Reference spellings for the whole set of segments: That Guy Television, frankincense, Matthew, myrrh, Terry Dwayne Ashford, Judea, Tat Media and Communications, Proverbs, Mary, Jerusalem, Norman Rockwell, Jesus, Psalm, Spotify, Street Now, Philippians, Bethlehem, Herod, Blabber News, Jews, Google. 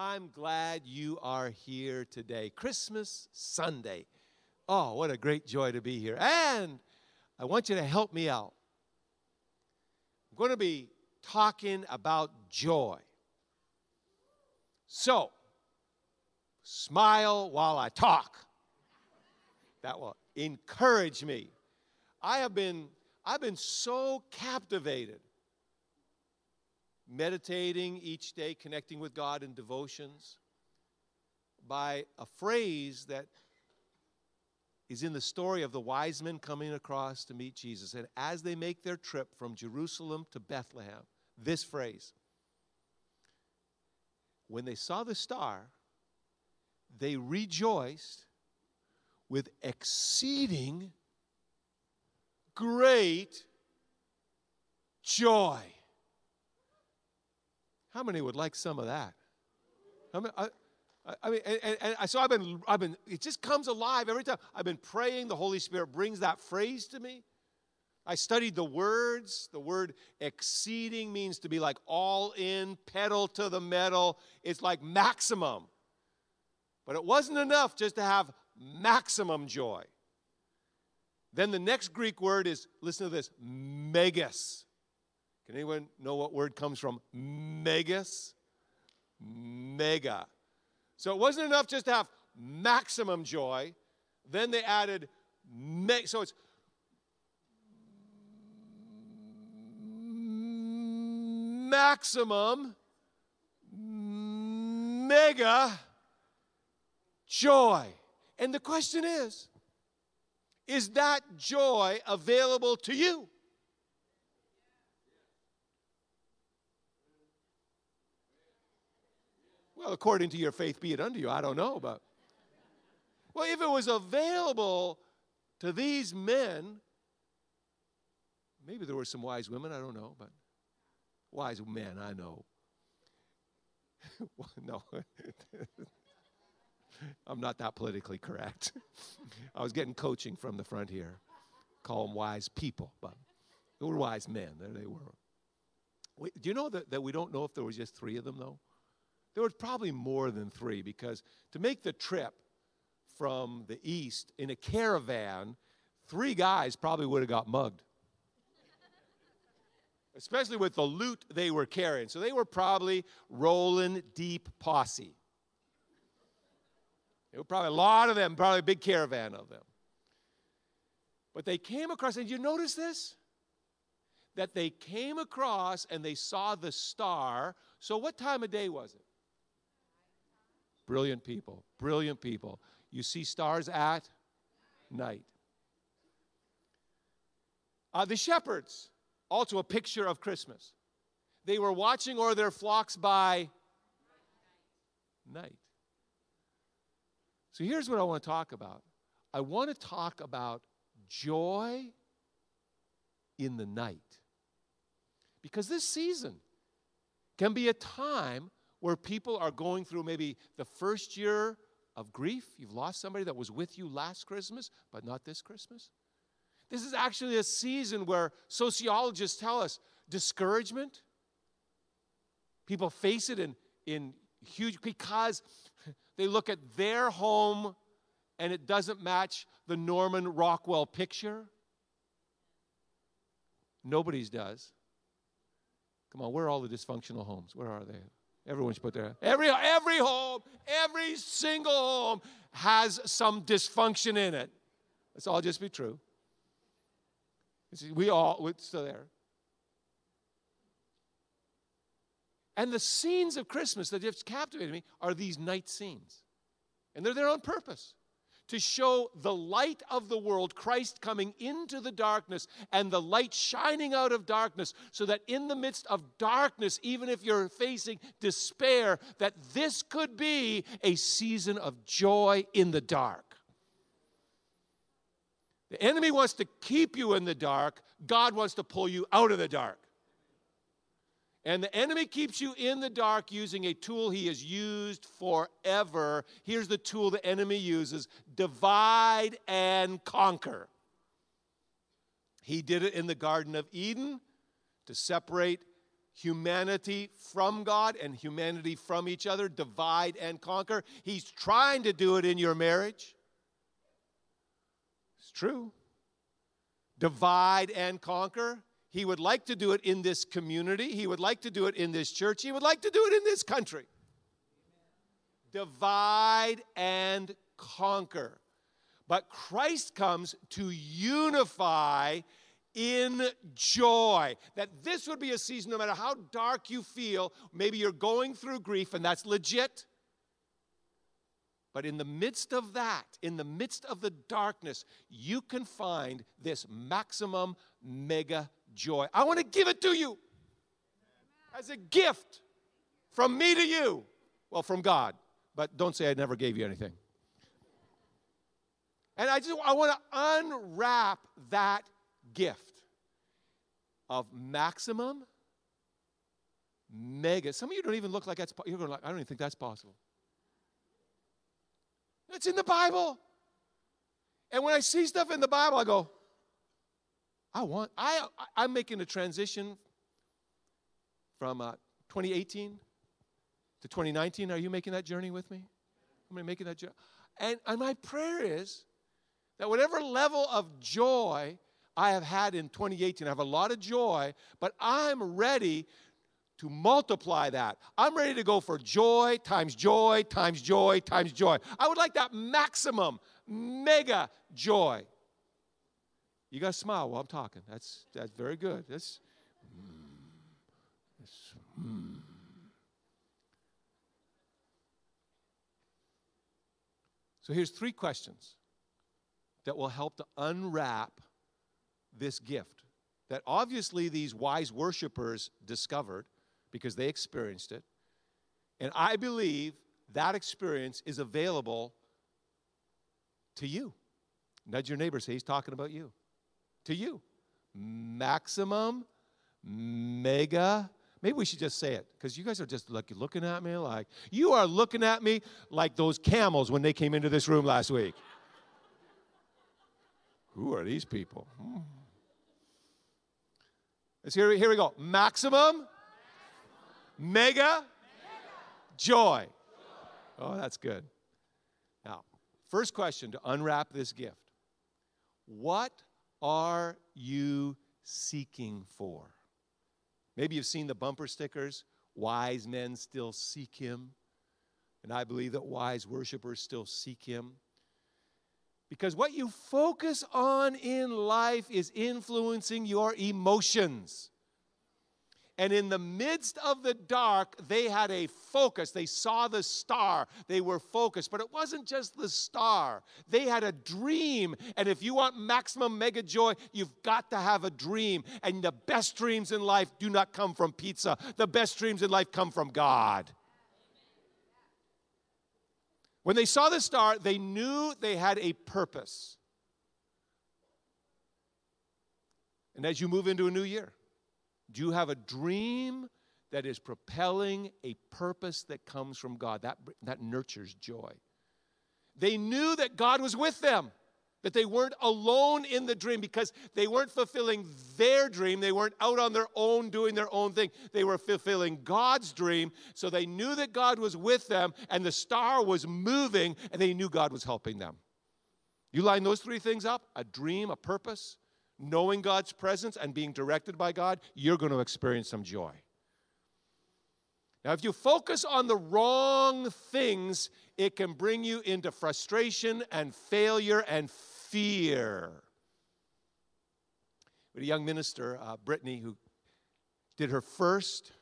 I'm glad you are here today. Christmas Sunday. Oh, what a great joy to be here. And I want you to help me out. I'm going to be talking about joy. So, smile while I talk. That will encourage me. I've been so captivated meditating each day, connecting with God in devotions by a phrase that is in the story of the wise men coming across to meet Jesus. And as they make their trip from Jerusalem to Bethlehem, this phrase, when they saw the star, they rejoiced with exceeding great joy. How many would like some of that? I mean, it just comes alive every time. I've been praying. The Holy Spirit brings that phrase to me. I studied the words. The word exceeding means to be like all in, pedal to the metal. It's like maximum. But it wasn't enough just to have maximum joy. Then the next Greek word is, listen to this, megas. Can anyone know what word comes from megas? Mega. So it wasn't enough just to have maximum joy. Then they added, so it's maximum, mega joy. And the question is that joy available to you? Well, according to your faith, be it unto you. I don't know, but. Well, if it was available to these men, maybe there were some wise women, I don't know, but wise men, I know. No. I'm not that politically correct. I was getting coaching from the front here. Call them wise people, but they were wise men. There they were. Do you know that we don't know if there was just three of them, though? There was probably more than three, because to make the trip from the east in a caravan, three guys probably would have got mugged, especially with the loot they were carrying. So they were probably rolling deep posse. There were probably a lot of them, probably a big caravan of them. But they came across, and you notice this? That they came across and they saw the star. So what time of day was it? Brilliant people, brilliant people. You see stars at night. The shepherds, also a picture of Christmas. They were watching o'er their flocks by night. So here's what I want to talk about. I want to talk about joy in the night. Because this season can be a time where people are going through maybe the first year of grief. You've lost somebody that was with you last Christmas, but not this Christmas. This is actually a season where sociologists tell us discouragement. People face it in huge, because they look at their home and it doesn't match the Norman Rockwell picture. Nobody's does. Come on, where are all the dysfunctional homes? Where are they? Everyone should put their... Every home, every single home has some dysfunction in it. Let's all just be true. It's still there. And the scenes of Christmas that just captivated me are these night scenes. And they're there on purpose to show the light of the world, Christ coming into the darkness and the light shining out of darkness, so that in the midst of darkness, even if you're facing despair, that this could be a season of joy in the dark. The enemy wants to keep you in the dark. God wants to pull you out of the dark. And the enemy keeps you in the dark using a tool he has used forever. Here's the tool the enemy uses: divide and conquer. He did it in the Garden of Eden to separate humanity from God and humanity from each other, divide and conquer. He's trying to do it in your marriage. It's true. Divide and conquer. He would like to do it in this community. He would like to do it in this church. He would like to do it in this country. Divide and conquer. But Christ comes to unify in joy. That this would be a season, no matter how dark you feel, maybe you're going through grief, and that's legit. But in the midst of that, in the midst of the darkness, you can find this maximum mega joy. I want to give it to you as a gift from me to you. Well, from God. But don't say I never gave you anything. And I want to unwrap that gift of maximum mega. Some of you don't even look like that's possible. You're going like, I don't even think that's possible. It's in the Bible. And when I see stuff in the Bible, I go, I'm making a transition from 2018 to 2019. Are you making that journey with me? I'm making that journey. And my prayer is that whatever level of joy I have had in 2018, I have a lot of joy, but I'm ready to multiply that. I'm ready to go for joy times joy times joy times joy. I would like that maximum, mega joy. You got to smile while I'm talking. That's very good. That's So here's three questions that will help to unwrap this gift that obviously these wise worshipers discovered because they experienced it. And I believe that experience is available to you. Nudge your neighbor, say he's talking about you. To you. Maximum, mega. Maybe we should just say it, because you guys are just like looking at me like, you are looking at me like those camels when they came into this room last week. Who are these people? Here we go. Maximum, mega, joy. Oh, that's good. Now, first question to unwrap this gift. What are you seeking for? Maybe you've seen the bumper stickers, wise men still seek him. And I believe that wise worshipers still seek him. Because what you focus on in life is influencing your emotions. And in the midst of the dark, they had a focus. They saw the star. They were focused. But it wasn't just the star. They had a dream. And if you want maximum mega joy, you've got to have a dream. And the best dreams in life do not come from pizza. The best dreams in life come from God. When they saw the star, they knew they had a purpose. And as you move into a new year, do you have a dream that is propelling a purpose that comes from God? That nurtures joy. They knew that God was with them, that they weren't alone in the dream because they weren't fulfilling their dream. They weren't out on their own doing their own thing. They were fulfilling God's dream, so they knew that God was with them, and the star was moving, and they knew God was helping them. You line those three things up, a dream, a purpose, knowing God's presence and being directed by God, you're going to experience some joy. Now, if you focus on the wrong things, it can bring you into frustration and failure and fear. We had a young minister, Brittany, who did her first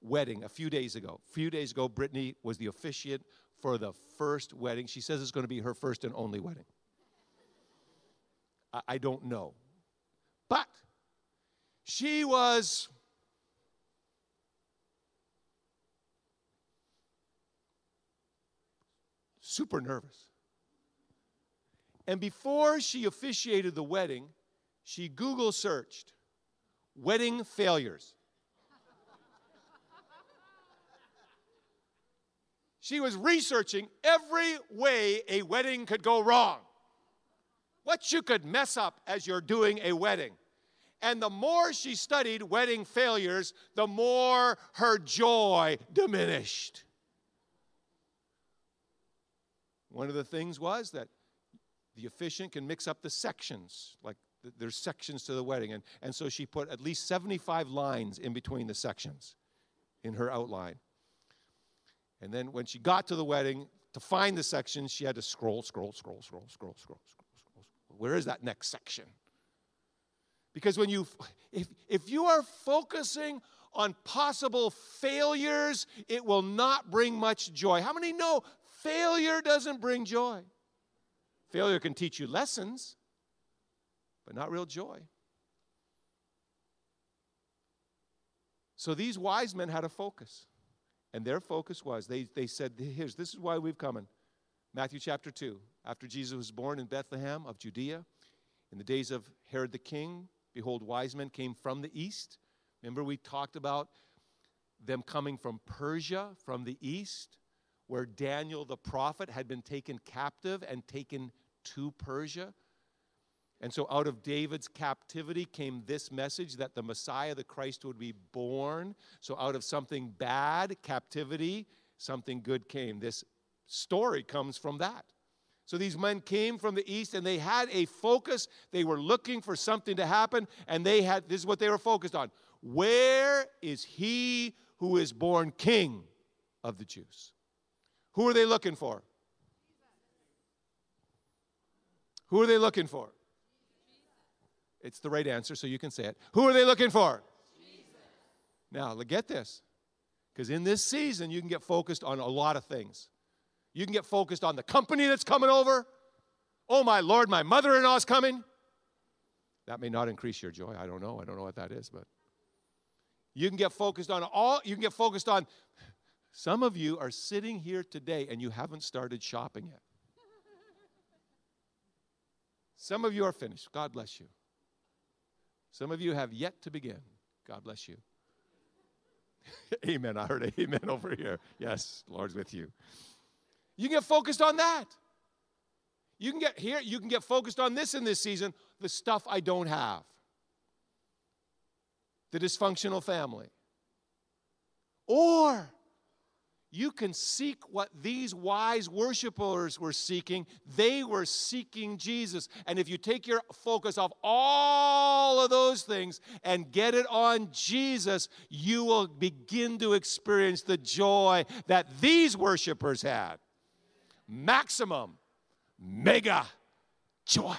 wedding a few days ago. A few days ago, Brittany was the officiant for the first wedding. She says it's going to be her first and only wedding. I don't know. But she was super nervous. And before she officiated the wedding, she Google searched wedding failures. She was researching every way a wedding could go wrong. What you could mess up as you're doing a wedding. And the more she studied wedding failures, the more her joy diminished. One of the things was that the officiant can mix up the sections, like there's sections to the wedding. And so she put at least 75 lines in between the sections in her outline. And then when she got to the wedding, to find the sections, she had to scroll. Where is that next section? Because when you, if you are focusing on possible failures, it will not bring much joy. How many know failure doesn't bring joy? Failure can teach you lessons, but not real joy. So these wise men had a focus, and their focus was they said, "Here's this is why we've come." In Matthew chapter 2, after Jesus was born in Bethlehem of Judea, in the days of Herod the king. Behold, wise men came from the east. Remember, we talked about them coming from Persia, from the east, where Daniel the prophet had been taken captive and taken to Persia. And so out of David's captivity came this message that the Messiah, the Christ, would be born. So out of something bad, captivity, something good came. This story comes from that. So these men came from the east, and they had a focus. They were looking for something to happen, and they had, this is what they were focused on. Where is he who is born King of the Jews? Who are they looking for? Who are they looking for? It's the right answer, so you can say it. Who are they looking for? Jesus. Now, get this, because in this season, you can get focused on a lot of things. You can get focused on the company that's coming over. Oh, my Lord, my mother-in-law is coming. That may not increase your joy. I don't know what that is, but you can get focused on all. You can get focused on. Some of you are sitting here today and you haven't started shopping yet. Some of you are finished. God bless you. Some of you have yet to begin. God bless you. Amen. I heard an amen over here. Yes, Lord's with you. You can get focused on that. You can get here, you can get focused on this in this season, the stuff I don't have. The dysfunctional family. Or you can seek what these wise worshipers were seeking. They were seeking Jesus. And if you take your focus off all of those things and get it on Jesus, you will begin to experience the joy that these worshipers had. Maximum, mega joy.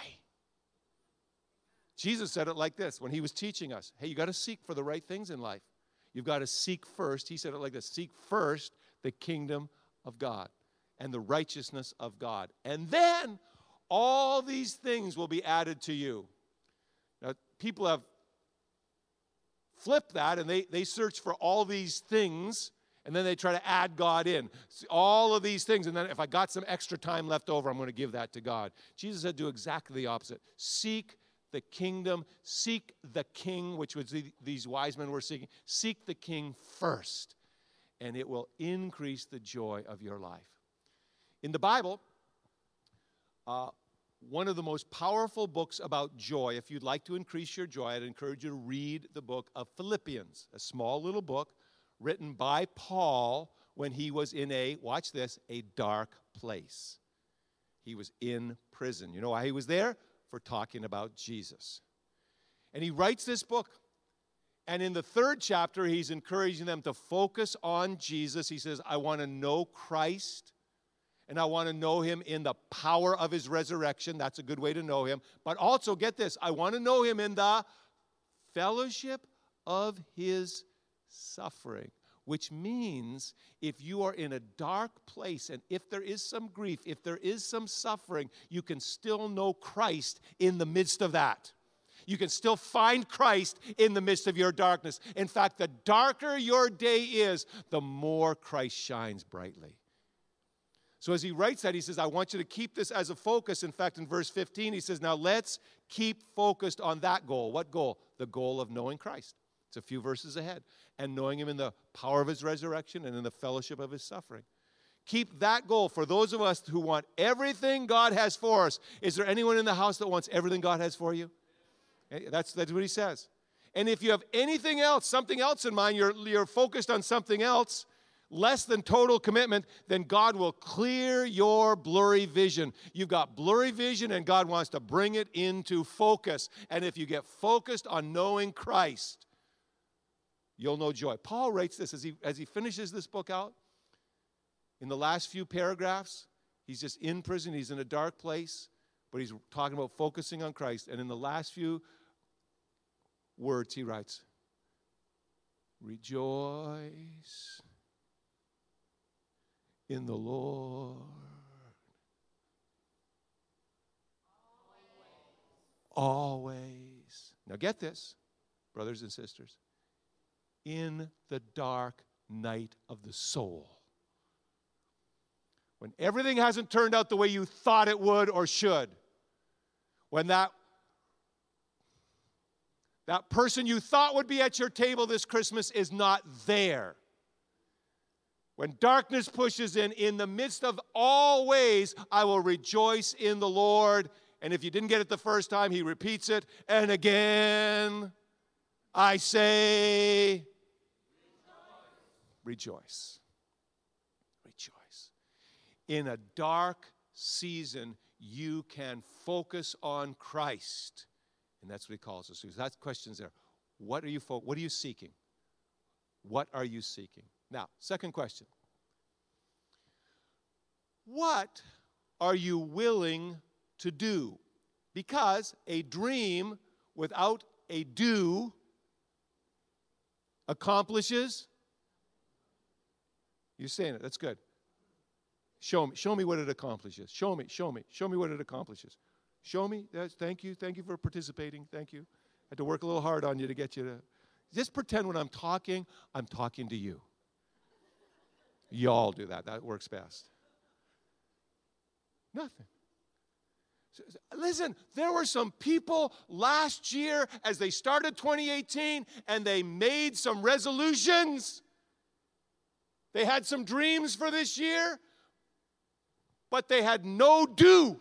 Jesus said it like this when he was teaching us. Hey, you got to seek for the right things in life. You've got to seek first. He said it like this. Seek first the kingdom of God and the righteousness of God. And then all these things will be added to you. Now, people have flipped that, and they search for all these things. And then they try to add God in. All of these things. And then if I got some extra time left over, I'm going to give that to God. Jesus said, do exactly the opposite. Seek the kingdom. Seek the king, which was these wise men were seeking. Seek the king first. And it will increase the joy of your life. In the Bible, one of the most powerful books about joy, if you'd like to increase your joy, I'd encourage you to read the book of Philippians. A small little book. Written by Paul when he was in a, watch this, a dark place. He was in prison. You know why he was there? For talking about Jesus. And he writes this book. And in the third chapter, he's encouraging them to focus on Jesus. He says, I want to know Christ, and I want to know him in the power of his resurrection. That's a good way to know him. But also, get this, I want to know him in the fellowship of his suffering, which means if you are in a dark place and if there is some grief, if there is some suffering, you can still know Christ in the midst of that. You can still find Christ in the midst of your darkness. In fact, the darker your day is, the more Christ shines brightly. So as he writes that, he says, I want you to keep this as a focus. In fact, in verse 15, he says, now let's keep focused on that goal. What goal? The goal of knowing Christ. It's a few verses ahead. And knowing him in the power of his resurrection and in the fellowship of his suffering. Keep that goal for those of us who want everything God has for us. Is there anyone in the house that wants everything God has for you? That's what he says. And if you have anything else, something else in mind, you're focused on something else, less than total commitment, then God will clear your blurry vision. You've got blurry vision, and God wants to bring it into focus. And if you get focused on knowing Christ, you'll know joy. Paul writes this as he finishes this book out. In the last few paragraphs, he's just in prison. He's in a dark place, but he's talking about focusing on Christ. And in the last few words, he writes, "Rejoice in the Lord always." Now get this, brothers and sisters. In the dark night of the soul. When everything hasn't turned out the way you thought it would or should. When that person you thought would be at your table this Christmas is not there. When darkness pushes in the midst of all ways, I will rejoice in the Lord. And if you didn't get it the first time, he repeats it. And again, I say, rejoice. Rejoice. In a dark season, you can focus on Christ. And that's what he calls us to. So that question's there. What are you seeking? What are you seeking? Now, second question. What are you willing to do? Because a dream without a do accomplishes. You're saying it. That's good. Show me what it accomplishes. Show me what it accomplishes. Show me. Thank you for participating. Thank you. I had to work a little hard on you to get you to. Just pretend when I'm talking to you. Y'all do that. That works best. Nothing. Listen, there were some people last year as they started 2018 and they made some resolutions. They had some dreams for this year, but they had no do.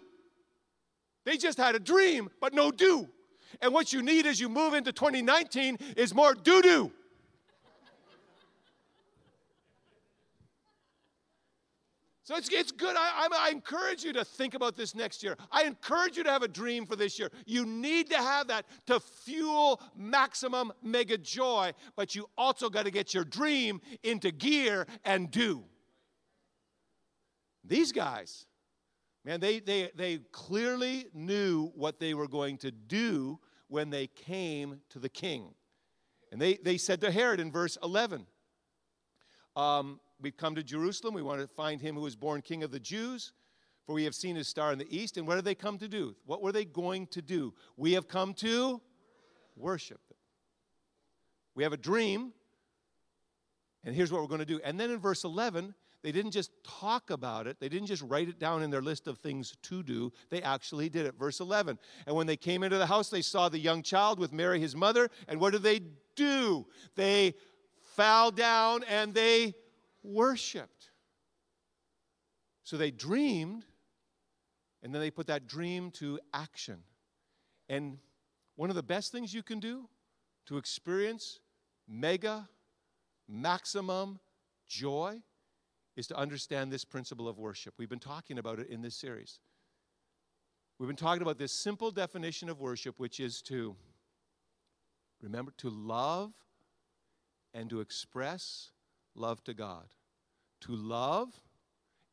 They just had a dream, but no do. And what you need as you move into 2019 is more do-do. So it's good. I encourage you to think about this next year. I encourage you to have a dream for this year. You need to have that to fuel maximum mega joy, but you also got to get your dream into gear and do. These guys, man, they clearly knew what they were going to do when they came to the king. And they said to Herod in verse 11, "We've come to Jerusalem. We want to find him who was born King of the Jews, for we have seen his star in the east." And what did they come to do? What were they going to do? We have come to worship him. We have a dream, and here's what we're going to do. And then in verse 11, they didn't just talk about it. They didn't just write it down in their list of things to do. They actually did it. Verse 11, and when they came into the house, they saw the young child with Mary, his mother. And what do? They fell down and they worshipped. So they dreamed, and then they put that dream to action. And one of the best things you can do to experience mega, maximum joy is to understand this principle of worship. We've been talking about it in this series. We've been talking about this simple definition of worship, which is to remember to love and to express love to God. To love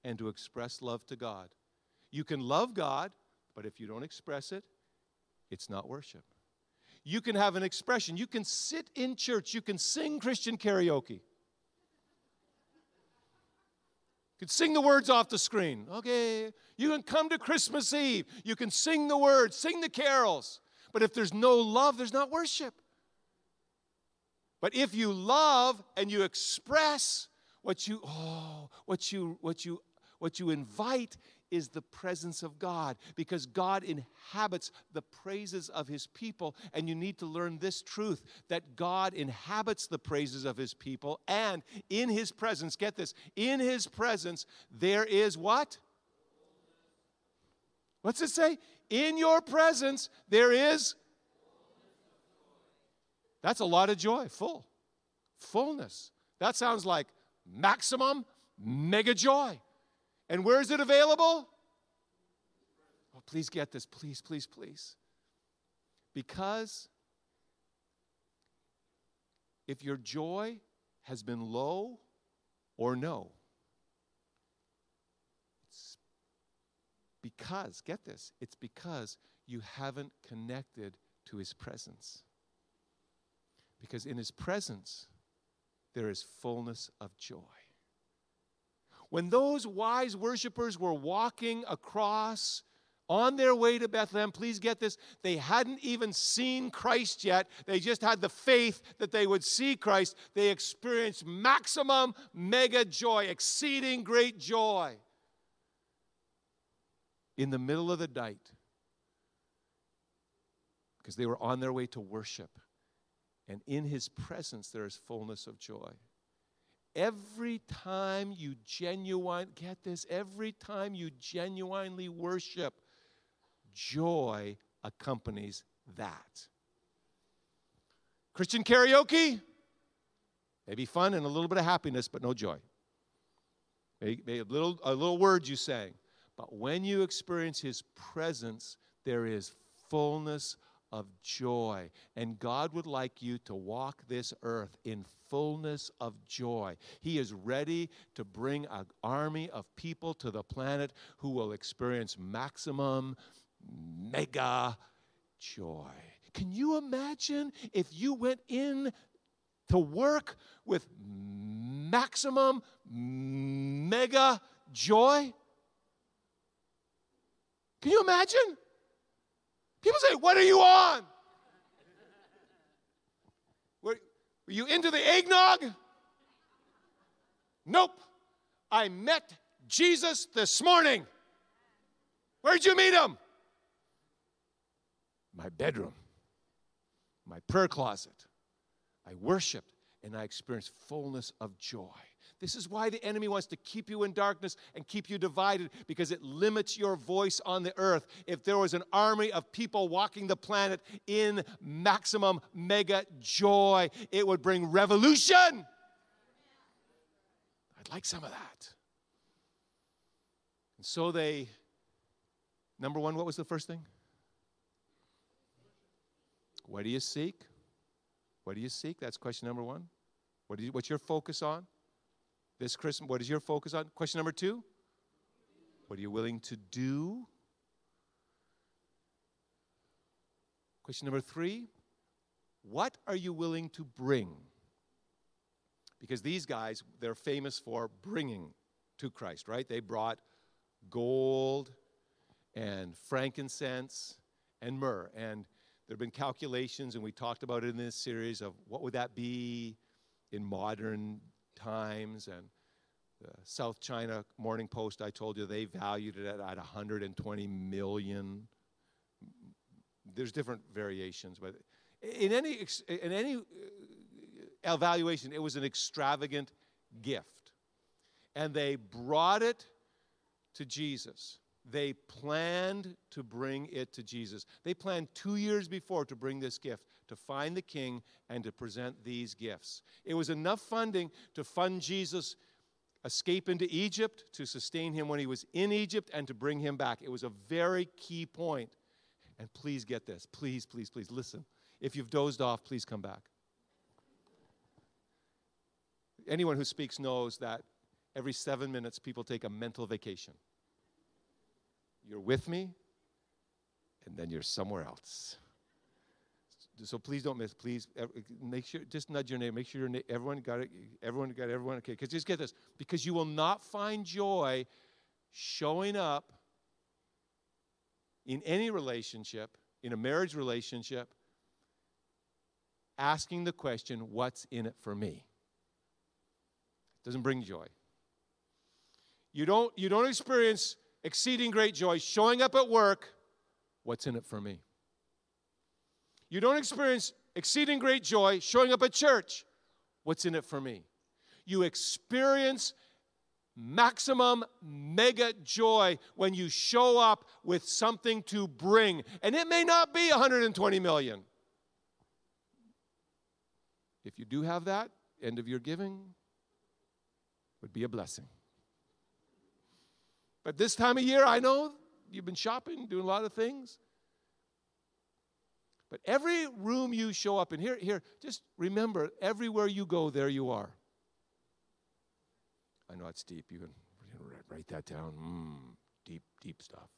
and to express love to God. You can love God, but if you don't express it, it's not worship. You can have an expression. You can sit in church. You can sing Christian karaoke. You can sing the words off the screen. Okay. You can come to Christmas Eve. You can sing the words, sing the carols. But if there's no love, there's not worship. But if you love and you express what you invite is the presence of God, because God inhabits the praises of his people, and you need to learn this truth that God inhabits the praises of his people, and in his presence, get this, in his presence there is what? What's it say? In your presence there is That's a lot of joy, full, fullness. That sounds like maximum, mega joy. And where is it available? Oh, please get this, please, please, please. Because if your joy has been low or no, it's because, get this, it's because you haven't connected to his presence. Because in his presence, there is fullness of joy. When those wise worshipers were walking across on their way to Bethlehem, please get this, they hadn't even seen Christ yet. They just had the faith that they would see Christ. They experienced maximum mega joy, exceeding great joy. In the middle of the night, because they were on their way to worship, and in his presence there is fullness of joy. Every time you genuinely worship, joy accompanies that. Christian karaoke may be fun and a little bit of happiness, but no joy. Maybe a little word you sang. But when you experience his presence, there is fullness of joy. And God would like you to walk this earth in fullness of joy. He is ready to bring an army of people to the planet who will experience maximum, mega joy. Can you imagine if you went in to work with maximum, mega joy? Can you imagine? People say, what are you on? Were you into the eggnog? Nope. I met Jesus this morning. Where'd you meet him? My bedroom, my prayer closet. I worshiped and I experienced fullness of joy. This is why the enemy wants to keep you in darkness and keep you divided, because it limits your voice on the earth. If there was an army of people walking the planet in maximum mega joy, it would bring revolution. I'd like some of that. And so they, number one, what was the first thing? What do you seek? What do you seek? That's question number one. What's your focus on? This Christmas, what is your focus on? Question number two, what are you willing to do? Question number three, what are you willing to bring? Because these guys, they're famous for bringing to Christ, right? They brought gold and frankincense and myrrh. And there have been calculations, and we talked about it in this series, of what would that be in modern times, and the South China Morning Post, I told you, they valued it at 120 million. There's different variations, but in any evaluation, it was an extravagant gift. And they brought it to Jesus. They planned to bring it to Jesus. They planned 2 years before to bring this gift, to find the king and to present these gifts. It was enough funding to fund Jesus' escape into Egypt, to sustain him when he was in Egypt, and to bring him back. It was a very key point. And please get this. Please, please, please listen. If you've dozed off, please come back. Anyone who speaks knows that every 7 minutes people take a mental vacation. You're with me, and then you're somewhere else. So please don't miss. Please make sure, just nudge your neighbor. Make sure everyone got it. Everyone. Okay, because just get this. Because you will not find joy showing up in any relationship, in a marriage relationship, asking the question, what's in it for me? It doesn't bring joy. You don't experience exceeding great joy showing up at work, what's in it for me? You don't experience exceeding great joy showing up at church, what's in it for me? You experience maximum mega joy when you show up with something to bring. And it may not be 120 million. If you do have that, end of your giving would be a blessing. But this time of year, I know you've been shopping, doing a lot of things. But every room you show up in, here, just remember, everywhere you go, there you are. I know it's deep. You can write that down. Deep, deep stuff.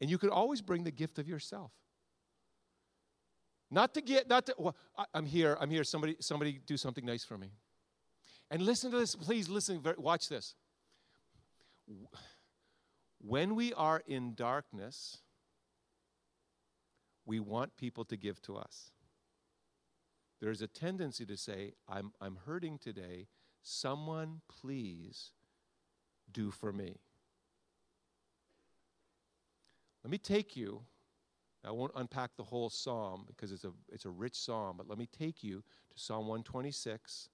And you can always bring the gift of yourself. Well, I'm here. Somebody do something nice for me. And listen to this. Please listen. Watch this. When we are in darkness, we want people to give to us. There is a tendency to say, I'm hurting today. Someone please do for me. Let me take you. I won't unpack the whole psalm because it's a rich psalm, but let me take you to Psalm 126,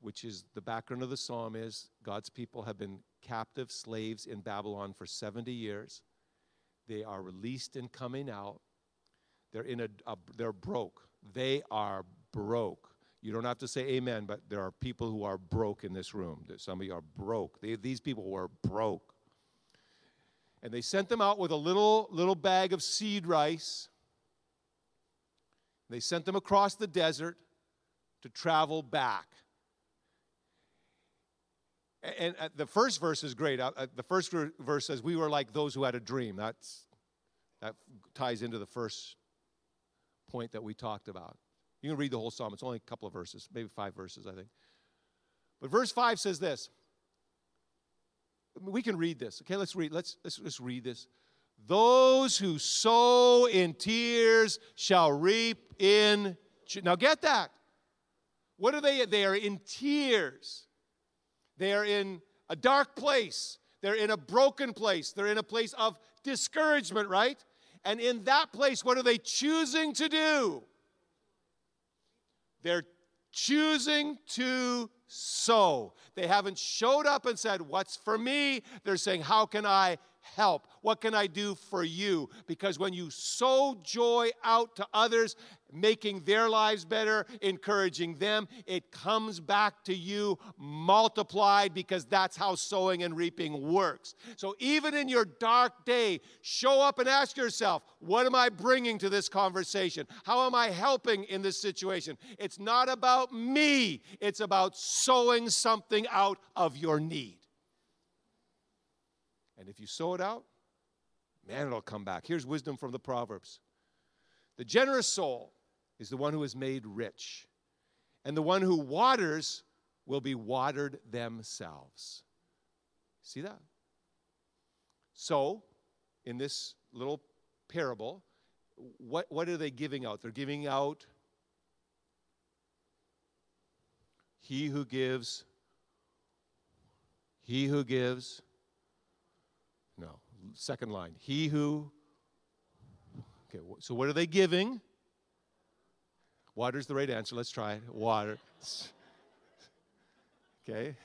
which is the background of the psalm is God's people have been captive slaves in Babylon for 70 years. They are released and coming out. They're they're broke. They are broke. You don't have to say amen, but there are people who are broke in this room. Some of you are broke. These people were broke. And they sent them out with a little bag of seed rice. They sent them across the desert to travel back. And the first verse is great. The first verse says, we were like those who had a dream. That ties into the first point that we talked about. You can read the whole psalm. It's only a couple of verses, maybe 5 verses, I think. But verse 5 says this. We can read this. Okay, let's read. Let's read this. Those who sow in tears shall reap in. Now get that. What are they? They are in tears. They are in a dark place. They're in a broken place. They're in a place of discouragement, right? And in that place, what are they choosing to do? They're choosing to sow. They haven't showed up and said, what's for me? They're saying, how can I help? What can I do for you? Because when you sow joy out to others, making their lives better, encouraging them, it comes back to you multiplied because that's how sowing and reaping works. So even in your dark day, show up and ask yourself, what am I bringing to this conversation? How am I helping in this situation? It's not about me. It's about sowing something out of your need. And if you sow it out, man, it'll come back. Here's wisdom from the Proverbs. The generous soul is the one who is made rich, and the one who waters will be watered themselves. See that? So, in this little parable, what are they giving out? They're giving out he who gives, no, second line. So what are they giving? Water's the right answer. Let's try it. Water. Okay.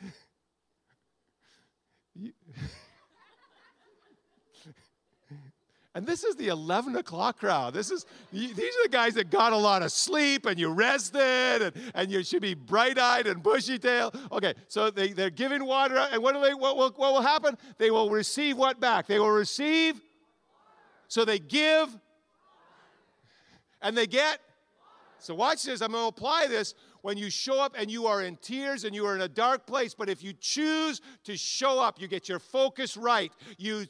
And this is the 11 o'clock crowd. These are the guys that got a lot of sleep, and you rested, and you should be bright-eyed and bushy-tailed. Okay, so they're giving water, and what will happen? They will receive what back? They will receive. So they give, and they get. So watch this. I'm going to apply this. When you show up and you are in tears and you are in a dark place, but if you choose to show up, you get your focus right, you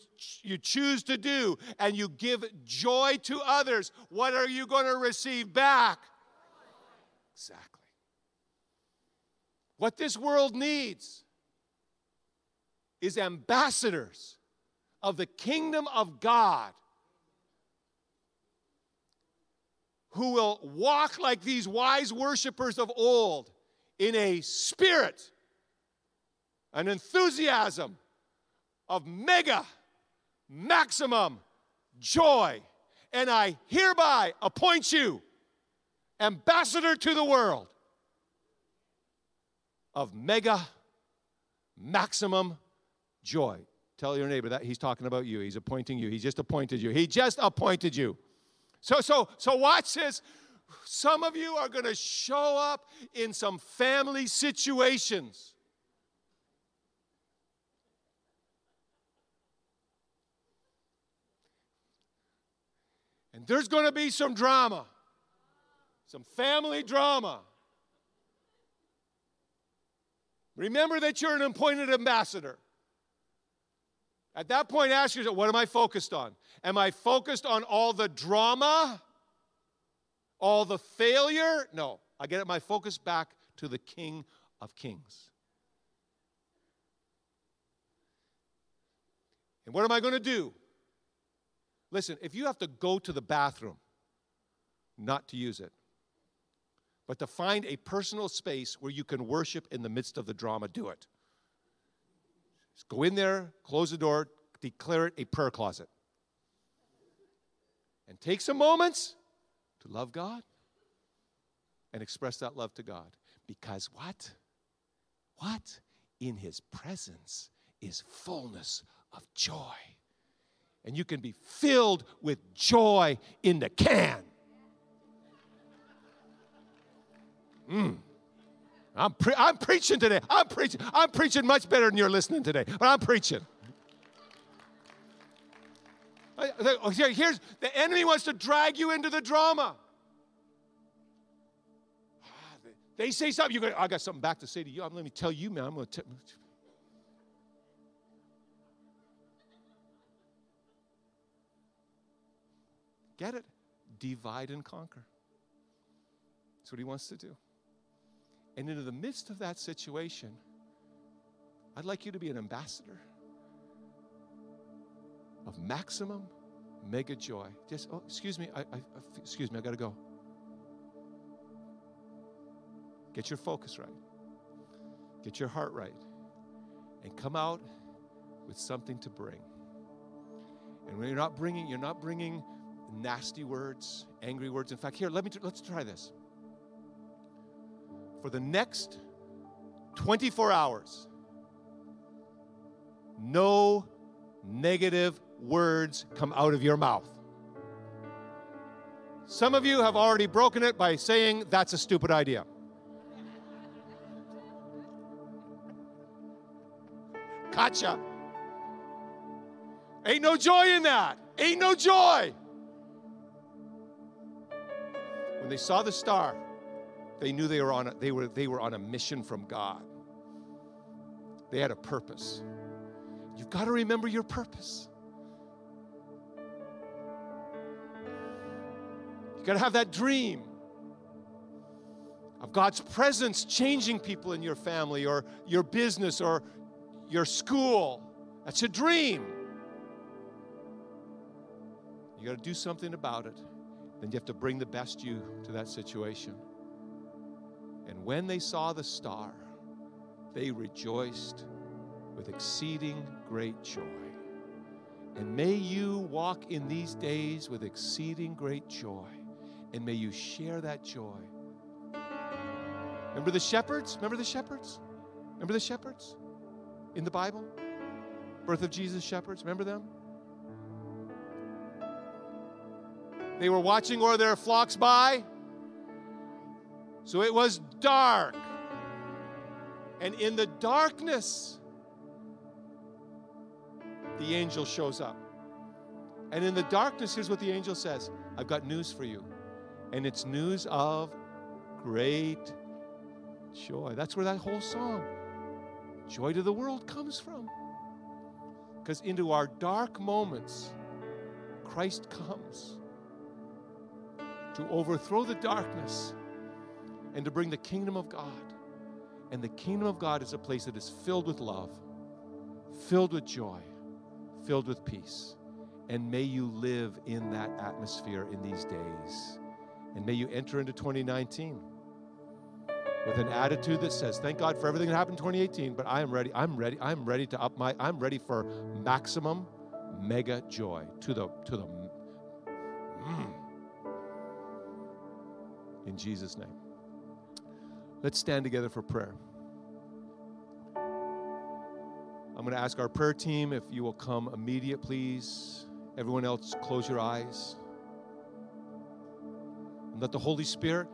choose to do, and you give joy to others, what are you going to receive back? Exactly. What this world needs is ambassadors of the kingdom of God who will walk like these wise worshipers of old in a spirit, an enthusiasm of mega, maximum joy. And I hereby appoint you ambassador to the world of mega, maximum joy. Tell your neighbor that he's talking about you. He's appointing you. He just appointed you. So watch this. Some of you are going to show up in some family situations. And there's going to be some drama, some family drama. Remember that you're an appointed ambassador. At that point, ask yourself, what am I focused on? Am I focused on all the drama? All the failure? No. I get my focus back to the King of Kings. And what am I going to do? Listen, if you have to go to the bathroom, not to use it, but to find a personal space where you can worship in the midst of the drama, do it. Just go in there, close the door, declare it a prayer closet. And take some moments to love God and express that love to God. Because what? What? In His presence is fullness of joy. And you can be filled with joy in the can. I'm preaching today. I'm preaching much better than you're listening today. But I'm preaching. Here's the enemy wants to drag you into the drama. They say something. You go, I got something back to say to you. Let me tell you, man. I'm going to. Get it? Divide and conquer. That's what he wants to do. And into the midst of that situation, I'd like you to be an ambassador of maximum mega joy. Just, oh, excuse me, I got to go. Get your focus right. Get your heart right. And come out with something to bring. And when you're not bringing nasty words, angry words. In fact, here, let's try this. For the next 24 hours, no negative words come out of your mouth. Some of you have already broken it by saying, that's a stupid idea. Gotcha. Ain't no joy in that. Ain't no joy. When they saw the star, they knew they were on a mission from God. They had a purpose. You've got to remember your purpose. You've got to have that dream of God's presence changing people in your family or your business or your school. That's a dream. You got to do something about it. Then you have to bring the best you to that situation. And when they saw the star, they rejoiced with exceeding great joy. And may you walk in these days with exceeding great joy. And may you share that joy. Remember the shepherds? Remember the shepherds in the Bible? Birth of Jesus shepherds. Remember them? They were watching o'er their flocks by. So it was dark. And in the darkness, the angel shows up. And in the darkness, here's what the angel says. I've got news for you. And it's news of great joy. That's where that whole song, Joy to the World, comes from. Because into our dark moments, Christ comes to overthrow the darkness and to bring the kingdom of God. And the kingdom of God is a place that is filled with love, filled with joy, filled with peace. And may you live in that atmosphere in these days. And may you enter into 2019 with an attitude that says, thank God for everything that happened in 2018, but I'm ready to up my, I'm ready for maximum mega joy to the in Jesus' name. Let's stand together for prayer. I'm going to ask our prayer team if you will come immediate, please. Everyone else, close your eyes. Let the Holy Spirit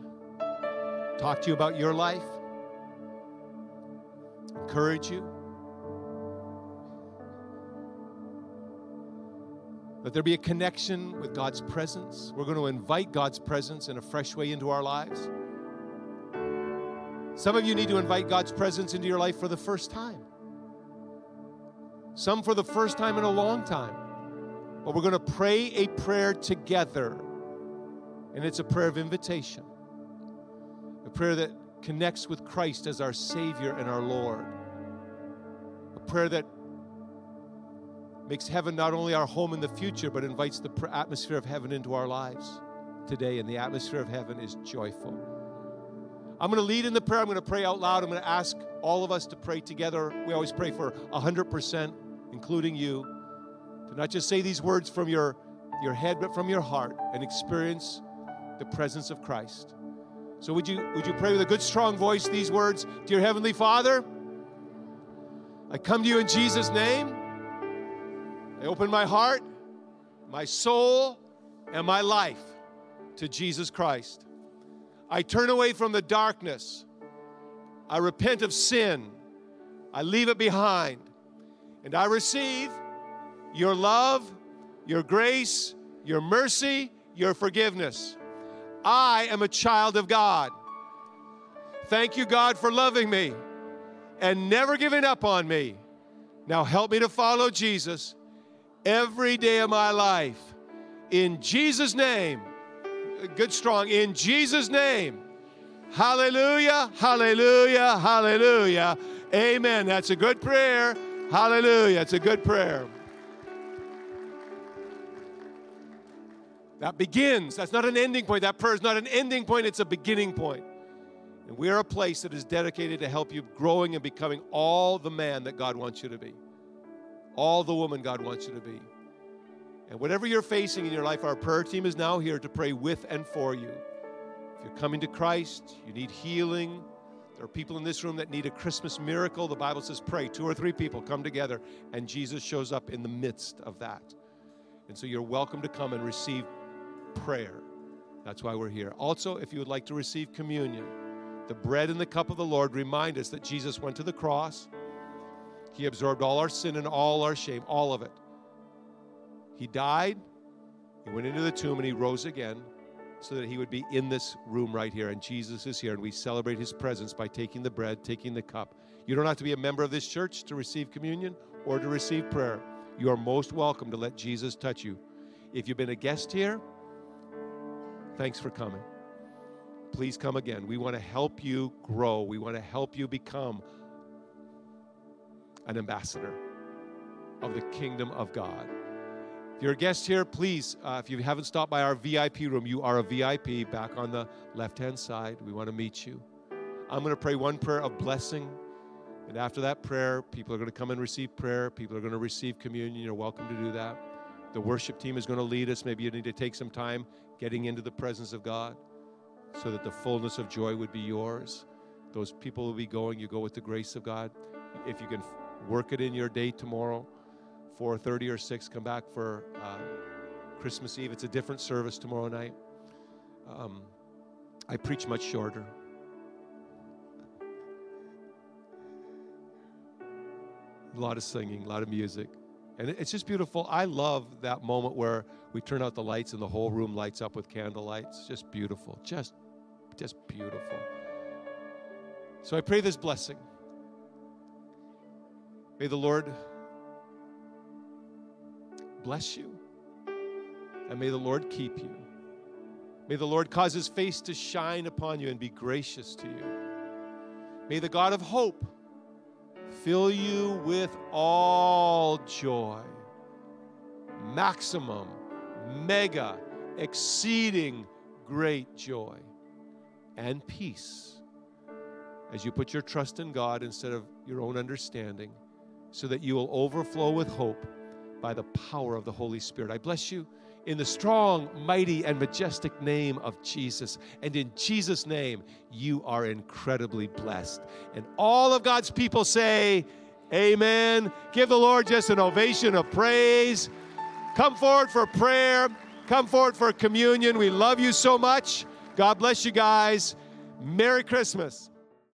talk to you about your life, encourage you. Let there be a connection with God's presence. We're going to invite God's presence in a fresh way into our lives. Some of you need to invite God's presence into your life for the first time. Some for the first time in a long time. But we're going to pray a prayer together. And it's a prayer of invitation. A prayer that connects with Christ as our Savior and our Lord. A prayer that makes heaven not only our home in the future, but invites the atmosphere of heaven into our lives today. And the atmosphere of heaven is joyful. I'm going to lead in the prayer. I'm going to pray out loud. I'm going to ask all of us to pray together. We always pray for 100%, including you, to not just say these words from your head, but from your heart, and experience the presence of Christ. So would you pray with a good, strong voice these words? Dear Heavenly Father, I come to you in Jesus' name. I open my heart, my soul, and my life to Jesus Christ. I turn away from the darkness. I repent of sin. I leave it behind. And I receive your love, your grace, your mercy, your forgiveness. I am a child of God. Thank you, God, for loving me and never giving up on me. Now help me to follow Jesus every day of my life. In Jesus' name. Good, strong. In Jesus' name. Hallelujah, hallelujah, hallelujah. Amen. That's a good prayer. Hallelujah. It's a good prayer. That begins. That's not an ending point. That prayer is not an ending point. It's a beginning point. And we are a place that is dedicated to help you growing and becoming all the man that God wants you to be. All the woman God wants you to be. And whatever you're facing in your life, our prayer team is now here to pray with and for you. If you're coming to Christ, you need healing. There are people in this room that need a Christmas miracle. The Bible says pray. 2 or 3 people come together, and Jesus shows up in the midst of that. And so you're welcome to come and receive prayer. That's why we're here. Also, if you would like to receive communion, the bread and the cup of the Lord remind us that Jesus went to the cross. He absorbed all our sin and all our shame, all of it. He died, he went into the tomb, and he rose again so that he would be in this room right here. And Jesus is here, and we celebrate his presence by taking the bread, taking the cup. You don't have to be a member of this church to receive communion or to receive prayer. You are most welcome to let Jesus touch you. If you've been a guest here, thanks for coming. Please come again. We want to help you grow. We want to help you become an ambassador of the kingdom of God. If you're a guest here, please, if you haven't stopped by our VIP room, you are a VIP back on the left-hand side. We want to meet you. I'm going to pray one prayer of blessing. And after that prayer, people are going to come and receive prayer. People are going to receive communion. You're welcome to do that. The worship team is going to lead us. Maybe you need to take some time getting into the presence of God so that the fullness of joy would be yours. Those people will be going. You go with the grace of God. If you can work it in your day tomorrow, 4:30 or 6, come back for Christmas Eve. It's a different service tomorrow night. I preach much shorter. A lot of singing, a lot of music. And it's just beautiful. I love that moment where we turn out the lights and the whole room lights up with candle lights. Just beautiful. Just beautiful. So I pray this blessing. May the Lord bless you, and may the Lord keep you. May the Lord cause his face to shine upon you and be gracious to you. May the God of hope fill you with all joy, maximum, mega, exceeding great joy and peace as you put your trust in God instead of your own understanding, so that you will overflow with hope by the power of the Holy Spirit. I bless you in the strong, mighty, and majestic name of Jesus. And in Jesus' name, you are incredibly blessed. And all of God's people say, amen. Give the Lord just an ovation of praise. Come forward for prayer. Come forward for communion. We love you so much. God bless you guys. Merry Christmas.